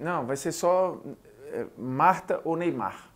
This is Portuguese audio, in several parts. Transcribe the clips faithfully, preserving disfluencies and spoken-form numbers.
Não, vai ser só Marta ou Neymar.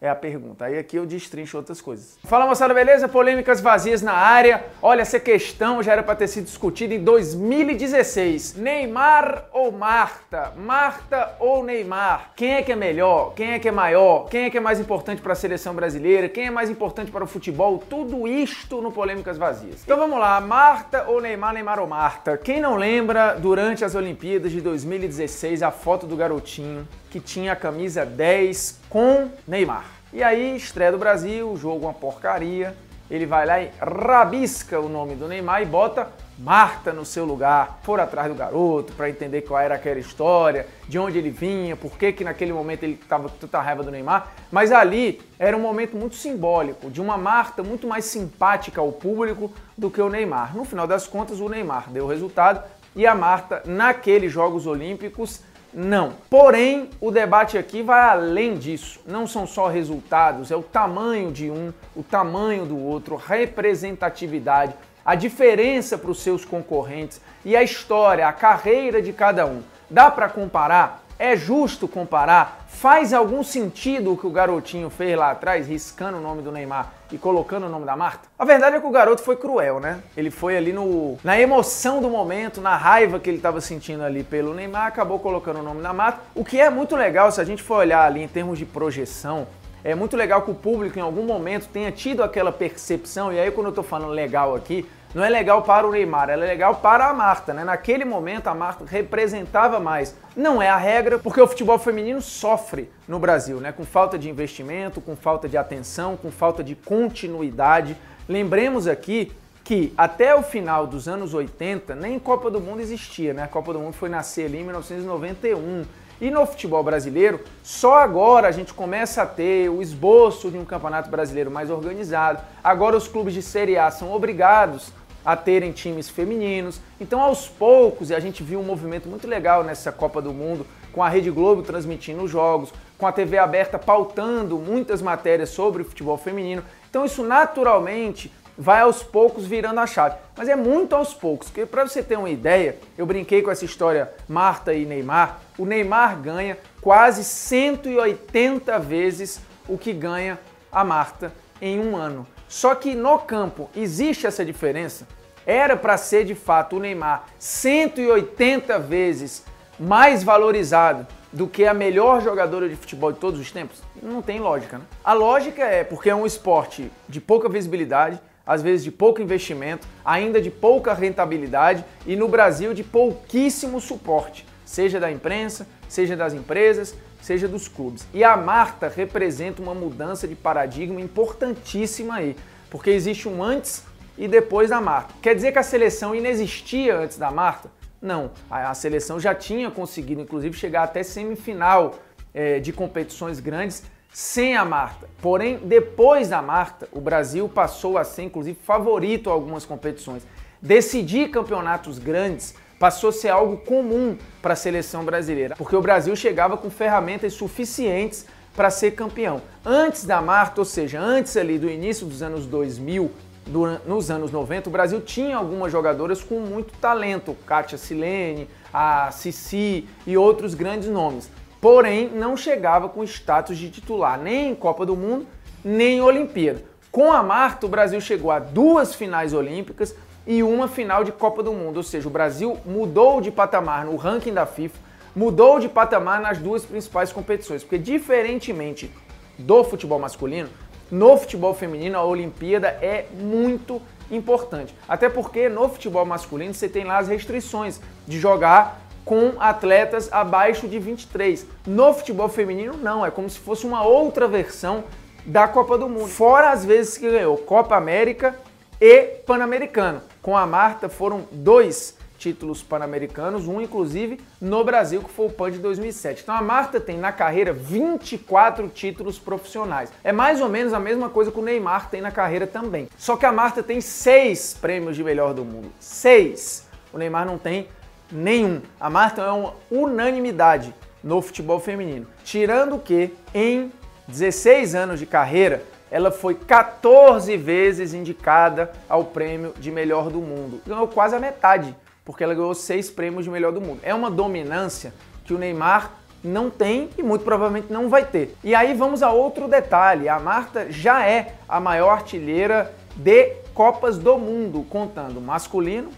É a pergunta. Aí aqui eu destrincho outras coisas. Fala, moçada, beleza? Polêmicas vazias na área. Olha, essa questão já era para ter sido discutida em dois mil e dezesseis. Neymar ou Marta? Marta ou Neymar? Quem é que é melhor? Quem é que é maior? Quem é que é mais importante para a seleção brasileira? Quem é mais importante para o futebol? Tudo isto no Polêmicas Vazias. Então vamos lá. Marta ou Neymar? Neymar ou Marta? Quem não lembra, durante as Olimpíadas de dois mil e dezesseis, a foto do garotinho que tinha a camisa dez com Neymar. E aí, estreia do Brasil, o jogo uma porcaria, ele vai lá e rabisca o nome do Neymar e bota Marta no seu lugar. Foram atrás do garoto para entender qual era aquela história, de onde ele vinha, por que que naquele momento ele estava com tanta raiva do Neymar. Mas ali era um momento muito simbólico, de uma Marta muito mais simpática ao público do que o Neymar. No final das contas, o Neymar deu o resultado e a Marta, naqueles Jogos Olímpicos, não. Porém, o debate aqui vai além disso. Não são só resultados, é o tamanho de um, o tamanho do outro, representatividade, a diferença para os seus concorrentes e a história, a carreira de cada um. Dá para comparar? É justo comparar? Faz algum sentido o que o garotinho fez lá atrás, riscando o nome do Neymar e colocando o nome da Marta? A verdade é que o garoto foi cruel, né? Ele foi ali no, na emoção do momento, na raiva que ele estava sentindo ali pelo Neymar, acabou colocando o nome da Marta. O que é muito legal, se a gente for olhar ali em termos de projeção, é muito legal que o público em algum momento tenha tido aquela percepção, e aí quando eu tô falando legal aqui, não é legal para o Neymar, ela é legal para a Marta, né? Naquele momento a Marta representava mais. Não é a regra, porque o futebol feminino sofre no Brasil, né? Com falta de investimento, com falta de atenção, com falta de continuidade. Lembremos aqui que até o final dos anos oitenta nem Copa do Mundo existia, né? A Copa do Mundo foi nascer ali em mil novecentos e noventa e um. E no futebol brasileiro, só agora a gente começa a ter o esboço de um campeonato brasileiro mais organizado. Agora os clubes de Série A são obrigados a terem times femininos. Então, aos poucos, a gente viu um movimento muito legal nessa Copa do Mundo, com a Rede Globo transmitindo os jogos, com a T V aberta pautando muitas matérias sobre o futebol feminino. Então, isso naturalmente vai aos poucos virando a chave. Mas é muito aos poucos, porque para você ter uma ideia, eu brinquei com essa história Marta e Neymar, o Neymar ganha quase cento e oitenta vezes o que ganha a Marta em um ano. Só que no campo existe essa diferença. Era para ser de fato o Neymar cento e oitenta vezes mais valorizado do que a melhor jogadora de futebol de todos os tempos? Não tem lógica, né? A lógica é porque é um esporte de pouca visibilidade, às vezes de pouco investimento, ainda de pouca rentabilidade e no Brasil de pouquíssimo suporte, seja da imprensa, seja das empresas, seja dos clubes. E a Marta representa uma mudança de paradigma importantíssima aí, porque existe um antes e depois da Marta. Quer dizer que a seleção inexistia antes da Marta? Não. A seleção já tinha conseguido, inclusive, chegar até semifinal é, de competições grandes sem a Marta. Porém, depois da Marta, o Brasil passou a ser, inclusive, favorito a algumas competições. Decidir campeonatos grandes passou a ser algo comum para a seleção brasileira, porque o Brasil chegava com ferramentas suficientes para ser campeão. Antes da Marta, ou seja, antes ali do início dos anos dois mil, durante, nos anos noventa, o Brasil tinha algumas jogadoras com muito talento, Kátia Silene, a Cici e outros grandes nomes. Porém, não chegava com status de titular, nem em Copa do Mundo, nem em Olimpíada. Com a Marta, o Brasil chegou a duas finais olímpicas e uma final de Copa do Mundo, ou seja, o Brasil mudou de patamar no ranking da FIFA, mudou de patamar nas duas principais competições, porque diferentemente do futebol masculino, no futebol feminino a Olimpíada é muito importante, até porque no futebol masculino você tem lá as restrições de jogar com atletas abaixo de vinte e três, no futebol feminino não, é como se fosse uma outra versão da Copa do Mundo, fora as vezes que ganhou Copa América e Pan-Americano. Com a Marta foram dois títulos pan-americanos, um inclusive no Brasil, que foi o Pan de dois mil e sete. Então a Marta tem na carreira vinte e quatro títulos profissionais. É mais ou menos a mesma coisa que o Neymar tem na carreira também. Só que a Marta tem seis prêmios de melhor do mundo. Seis! O Neymar não tem nenhum. A Marta é uma unanimidade no futebol feminino. Tirando que em dezesseis anos de carreira, ela foi quatorze vezes indicada ao prêmio de melhor do mundo. Ganhou quase a metade, porque ela ganhou seis prêmios de melhor do mundo. É uma dominância que o Neymar não tem e muito provavelmente não vai ter. E aí vamos a outro detalhe, a Marta já é a maior artilheira de Copas do Mundo, contando masculino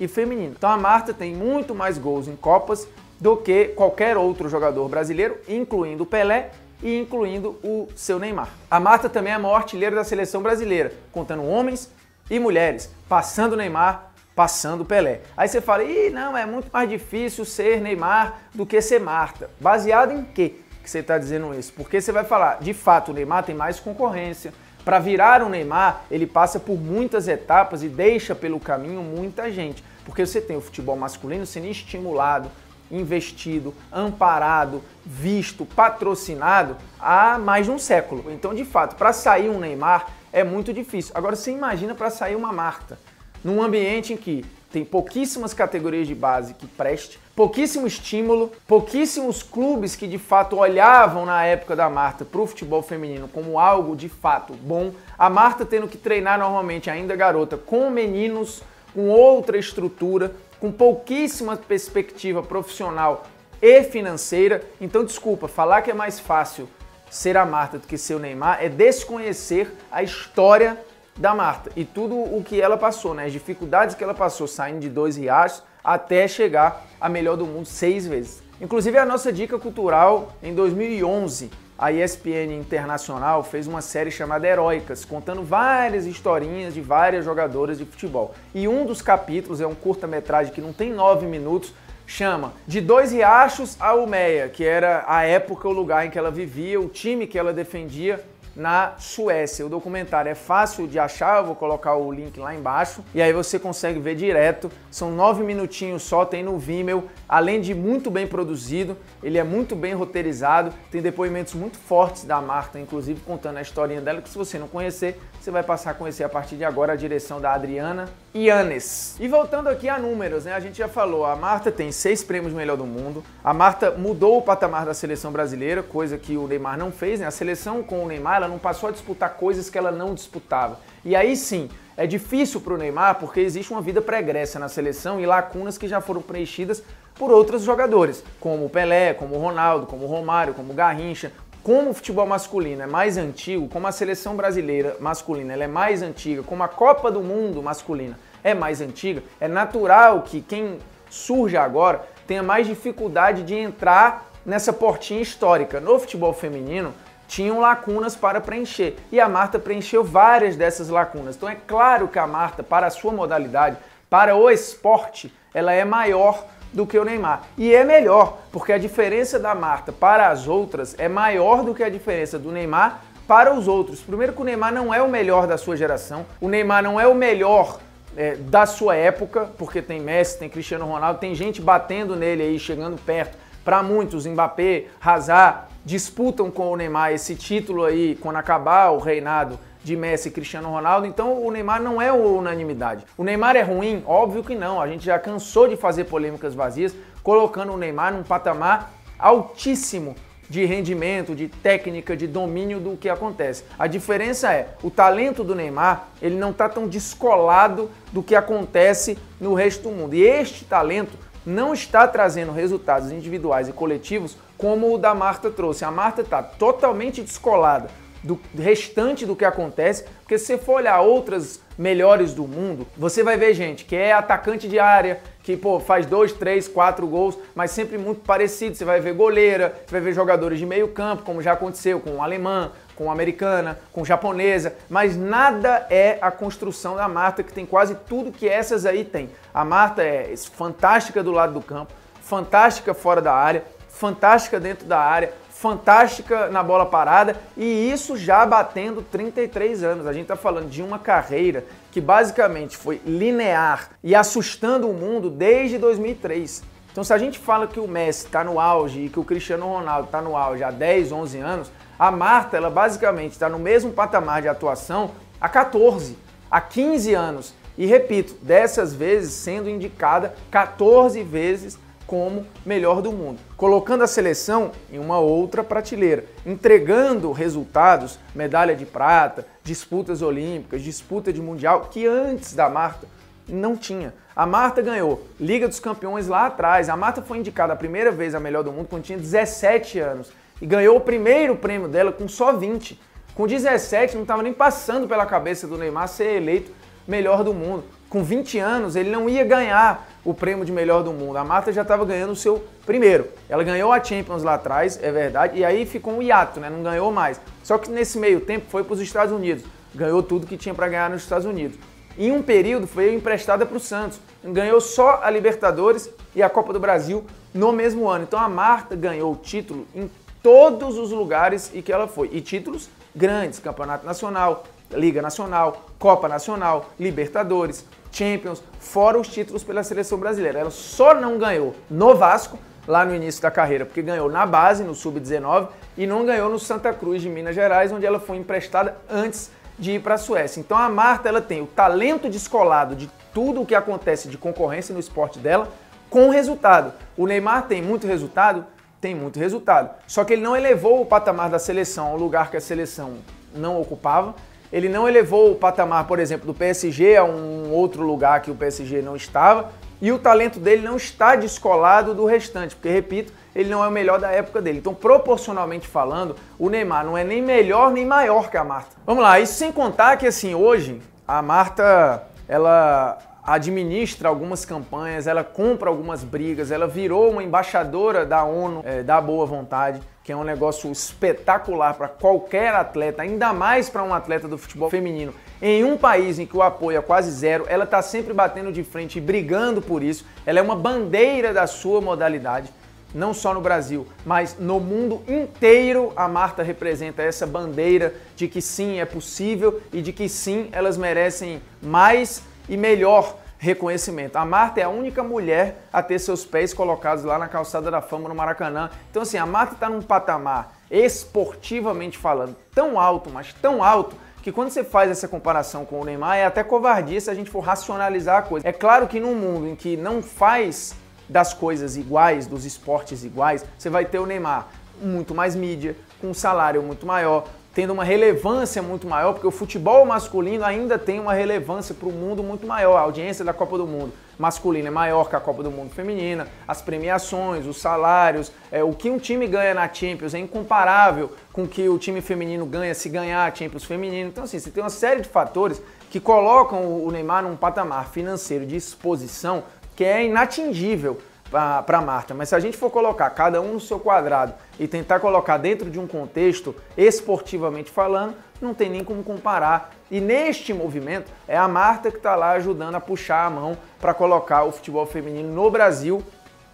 e feminino. Então a Marta tem muito mais gols em Copas do que qualquer outro jogador brasileiro, incluindo o Pelé e incluindo o seu Neymar. A Marta também é a maior artilheira da seleção brasileira, contando homens e mulheres, passando o Neymar, passando o Pelé. Aí você fala, ih, não, é muito mais difícil ser Neymar do que ser Marta. Baseado em quê que você está dizendo isso? Porque você vai falar, de fato, o Neymar tem mais concorrência. Para virar o Neymar, ele passa por muitas etapas e deixa pelo caminho muita gente. Porque você tem o futebol masculino sendo estimulado, investido, amparado, visto, patrocinado há mais de um século. Então, de fato, para sair um Neymar é muito difícil. Agora, você imagina para sair uma Marta, num ambiente em que tem pouquíssimas categorias de base que preste, pouquíssimo estímulo, pouquíssimos clubes que de fato olhavam na época da Marta para o futebol feminino como algo de fato bom, a Marta tendo que treinar normalmente ainda garota com meninos, com outra estrutura, com pouquíssima perspectiva profissional e financeira. Então, desculpa, falar que é mais fácil ser a Marta do que ser o Neymar é desconhecer a história da Marta e tudo o que ela passou, né? As dificuldades que ela passou saindo de Dois Riachos até chegar a melhor do mundo seis vezes. Inclusive, a nossa dica cultural, em dois mil e onze, a E S P N Internacional fez uma série chamada Heroicas, contando várias historinhas de várias jogadoras de futebol. E um dos capítulos, é um curta-metragem que não tem nove minutos, chama De Dois Riachos a Umeia, que era a época, o lugar em que ela vivia, o time que ela defendia na Suécia. O documentário é fácil de achar, eu vou colocar o link lá embaixo, e aí você consegue ver direto. São nove minutinhos só, tem no Vimeo, além de muito bem produzido, ele é muito bem roteirizado, tem depoimentos muito fortes da Marta, inclusive contando a historinha dela, que se você não conhecer, você vai passar a conhecer a partir de agora. A direção da Adriana Ianes. E voltando aqui a números, né? A gente já falou, a Marta tem seis prêmios de melhor do mundo, a Marta mudou o patamar da seleção brasileira, coisa que o Neymar não fez, né? A seleção com o Neymar, ela não passou a disputar coisas que ela não disputava. E aí sim, é difícil para o Neymar porque existe uma vida pregressa na seleção e lacunas que já foram preenchidas por outros jogadores, como o Pelé, como o Ronaldo, como o Romário, como o Garrincha. Como o futebol masculino é mais antigo, como a seleção brasileira masculina ela é mais antiga, como a Copa do Mundo masculina é mais antiga, é natural que quem surge agora tenha mais dificuldade de entrar nessa portinha histórica. No futebol feminino, tinham lacunas para preencher, e a Marta preencheu várias dessas lacunas. Então é claro que a Marta, para a sua modalidade, para o esporte, ela é maior do que o Neymar. E é melhor, porque a diferença da Marta para as outras é maior do que a diferença do Neymar para os outros. Primeiro que o Neymar não é o melhor da sua geração, o Neymar não é o melhor é, da sua época, porque tem Messi, tem Cristiano Ronaldo, tem gente batendo nele aí, chegando perto. Para muitos, Mbappé, Hazard disputam com o Neymar esse título aí quando acabar o reinado de Messi e Cristiano Ronaldo. Então o Neymar não é unanimidade. O Neymar é ruim? Óbvio que não. A gente já cansou de fazer polêmicas vazias, colocando o Neymar num patamar altíssimo de rendimento, de técnica, de domínio do que acontece. A diferença é, o talento do Neymar, ele não está tão descolado do que acontece no resto do mundo. E este talento não está trazendo resultados individuais e coletivos como o da Marta trouxe. A Marta está totalmente descolada do restante do que acontece, porque se você for olhar outras melhores do mundo, você vai ver gente que é atacante de área, que pô, faz dois, três, quatro gols, mas sempre muito parecido. Você vai ver goleira, você vai ver jogadores de meio campo, como já aconteceu com o alemão, com a americana, com a japonesa, mas nada é a construção da Marta, que tem quase tudo que essas aí tem. A Marta é fantástica do lado do campo, fantástica fora da área, fantástica dentro da área, fantástica na bola parada, e isso já batendo trinta e três anos. A gente tá falando de uma carreira que basicamente foi linear e assustando o mundo desde dois mil e três. Então, se a gente fala que o Messi tá no auge e que o Cristiano Ronaldo tá no auge há dez, onze anos, a Marta, ela basicamente está no mesmo patamar de atuação há quatorze, há quinze anos. E repito, dessas vezes sendo indicada quatorze vezes como melhor do mundo, colocando a seleção em uma outra prateleira, entregando resultados, medalha de prata, disputas olímpicas, disputa de mundial, que antes da Marta não tinha. A Marta ganhou Liga dos Campeões lá atrás. A Marta foi indicada a primeira vez a melhor do mundo quando tinha dezessete anos e ganhou o primeiro prêmio dela com só vinte. Com dezessete não estava nem passando pela cabeça do Neymar ser eleito melhor do mundo. Com vinte anos ele não ia ganhar o prêmio de melhor do mundo. A Marta já estava ganhando o seu primeiro. Ela ganhou a Champions lá atrás, é verdade, e aí ficou um hiato, né? Não ganhou mais. Só que nesse meio tempo foi para os Estados Unidos. Ganhou tudo que tinha para ganhar nos Estados Unidos. Em um período foi emprestada para o Santos. Ganhou só a Libertadores e a Copa do Brasil no mesmo ano. Então a Marta ganhou o título em todos os lugares em que ela foi. E títulos grandes, Campeonato Nacional, Liga Nacional, Copa Nacional, Libertadores, Champions, fora os títulos pela Seleção Brasileira. Ela só não ganhou no Vasco, lá no início da carreira, porque ganhou na base, no sub dezenove, e não ganhou no Santa Cruz de Minas Gerais, onde ela foi emprestada antes de ir para a Suécia. Então a Marta, ela tem o talento descolado de tudo o que acontece de concorrência no esporte dela, com resultado. O Neymar tem muito resultado? Tem muito resultado. Só que ele não elevou o patamar da seleção ao lugar que a seleção não ocupava. Ele não elevou o patamar, por exemplo, do P S G a um outro lugar que o P S G não estava. E o talento dele não está descolado do restante, porque, repito, ele não é o melhor da época dele. Então, proporcionalmente falando, o Neymar não é nem melhor nem maior que a Marta. Vamos lá, isso sem contar que, assim, hoje a Marta, ela administra algumas campanhas, ela compra algumas brigas, ela virou uma embaixadora da ONU, é, da boa vontade, que é um negócio espetacular para qualquer atleta, ainda mais para um atleta do futebol feminino. Em um país em que o apoio é quase zero, ela está sempre batendo de frente e brigando por isso. Ela é uma bandeira da sua modalidade, não só no Brasil, mas no mundo inteiro. A Marta representa essa bandeira de que sim, é possível e de que sim, elas merecem mais e melhor reconhecimento. A Marta é a única mulher a ter seus pés colocados lá na calçada da fama no Maracanã. Então, assim, a Marta está num patamar, esportivamente falando, tão alto, mas tão alto, que quando você faz essa comparação com o Neymar, é até covardia se a gente for racionalizar a coisa. É claro que num mundo em que não faz das coisas iguais, dos esportes iguais, você vai ter o Neymar muito mais mídia, com um salário muito maior, tendo uma relevância muito maior, porque o futebol masculino ainda tem uma relevância para o mundo muito maior. A audiência da Copa do Mundo masculina é maior que a Copa do Mundo feminina, as premiações, os salários, é, o que um time ganha na Champions é incomparável com o que o time feminino ganha se ganhar a Champions feminino. Então, assim, você tem uma série de fatores que colocam o Neymar num patamar financeiro de exposição que é inatingível para a Marta, mas se a gente for colocar cada um no seu quadrado e tentar colocar dentro de um contexto, esportivamente falando, não tem nem como comparar. E neste movimento é a Marta que está lá ajudando a puxar a mão para colocar o futebol feminino no Brasil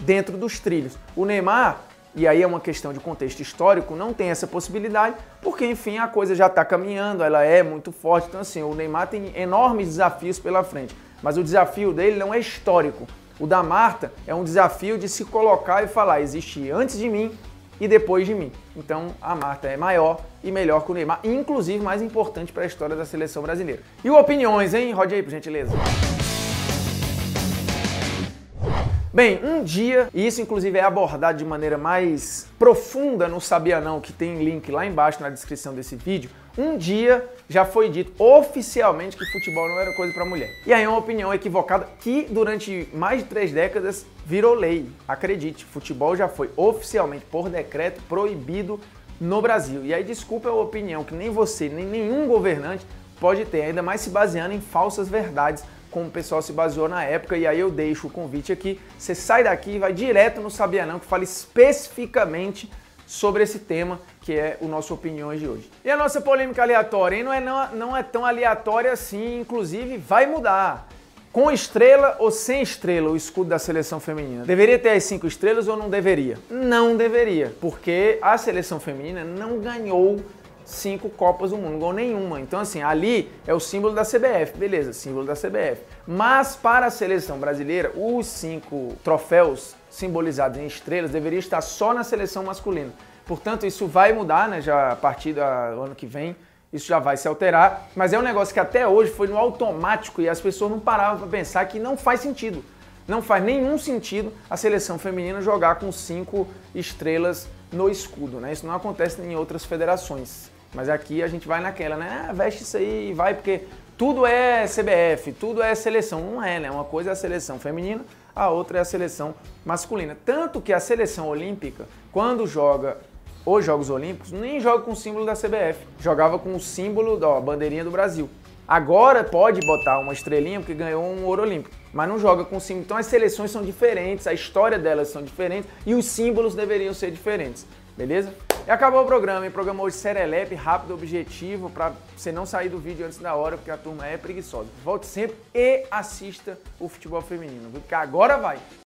dentro dos trilhos. O Neymar, e aí é uma questão de contexto histórico, não tem essa possibilidade, porque, enfim, a coisa já está caminhando, ela é muito forte, então, assim, o Neymar tem enormes desafios pela frente, mas o desafio dele não é histórico. O da Marta é um desafio de se colocar e falar, existe antes de mim e depois de mim. Então a Marta é maior e melhor que o Neymar, inclusive mais importante para a história da seleção brasileira. E o Opiniões, hein? Rode aí, por gentileza. Bem, um dia, e isso inclusive é abordado de maneira mais profunda no Sabia Não, que tem link lá embaixo na descrição desse vídeo, um dia já foi dito oficialmente que futebol não era coisa para mulher. E aí é uma opinião equivocada que durante mais de três décadas virou lei. Acredite, futebol já foi oficialmente, por decreto, proibido no Brasil. E aí desculpa a opinião que nem você, nem nenhum governante pode ter, ainda mais se baseando em falsas verdades, como o pessoal se baseou na época. E aí eu deixo o convite aqui, você sai daqui e vai direto no Sabia Não, que fala especificamente sobre esse tema, que é o nosso Opiniões de hoje. E a nossa polêmica aleatória, hein? Não é, não, não é tão aleatória assim, inclusive vai mudar. Com estrela ou sem estrela o escudo da seleção feminina? Deveria ter as cinco estrelas ou não deveria? Não deveria, porque a seleção feminina não ganhou cinco Copas do Mundo, não ganhou nenhuma. Então, assim, ali é o símbolo da C B F, beleza, símbolo da C B F. Mas para a seleção brasileira, os cinco troféus simbolizados em estrelas deveriam estar só na seleção masculina. Portanto, isso vai mudar, né? Já a partir do ano que vem, isso já vai se alterar. Mas é um negócio que até hoje foi no automático e as pessoas não paravam para pensar que não faz sentido. Não faz nenhum sentido a seleção feminina jogar com cinco estrelas no escudo, né? Isso não acontece em outras federações. Mas aqui a gente vai naquela, né? Ah, veste isso aí e vai, porque tudo é C B F, tudo é seleção. Não é, né? Uma coisa é a seleção feminina, a outra é a seleção masculina. Tanto que a seleção olímpica, quando joga os Jogos Olímpicos, nem joga com o símbolo da C B F. Jogava com o símbolo da ó, bandeirinha do Brasil. Agora pode botar uma estrelinha porque ganhou um ouro olímpico, mas não joga com símbolo. Então as seleções são diferentes, a história delas são diferentes e os símbolos deveriam ser diferentes, beleza? E acabou o programa, hein? Programa hoje serelepe, rápido, objetivo, pra você não sair do vídeo antes da hora, porque a turma é preguiçosa. Volte sempre e assista o futebol feminino, porque agora vai!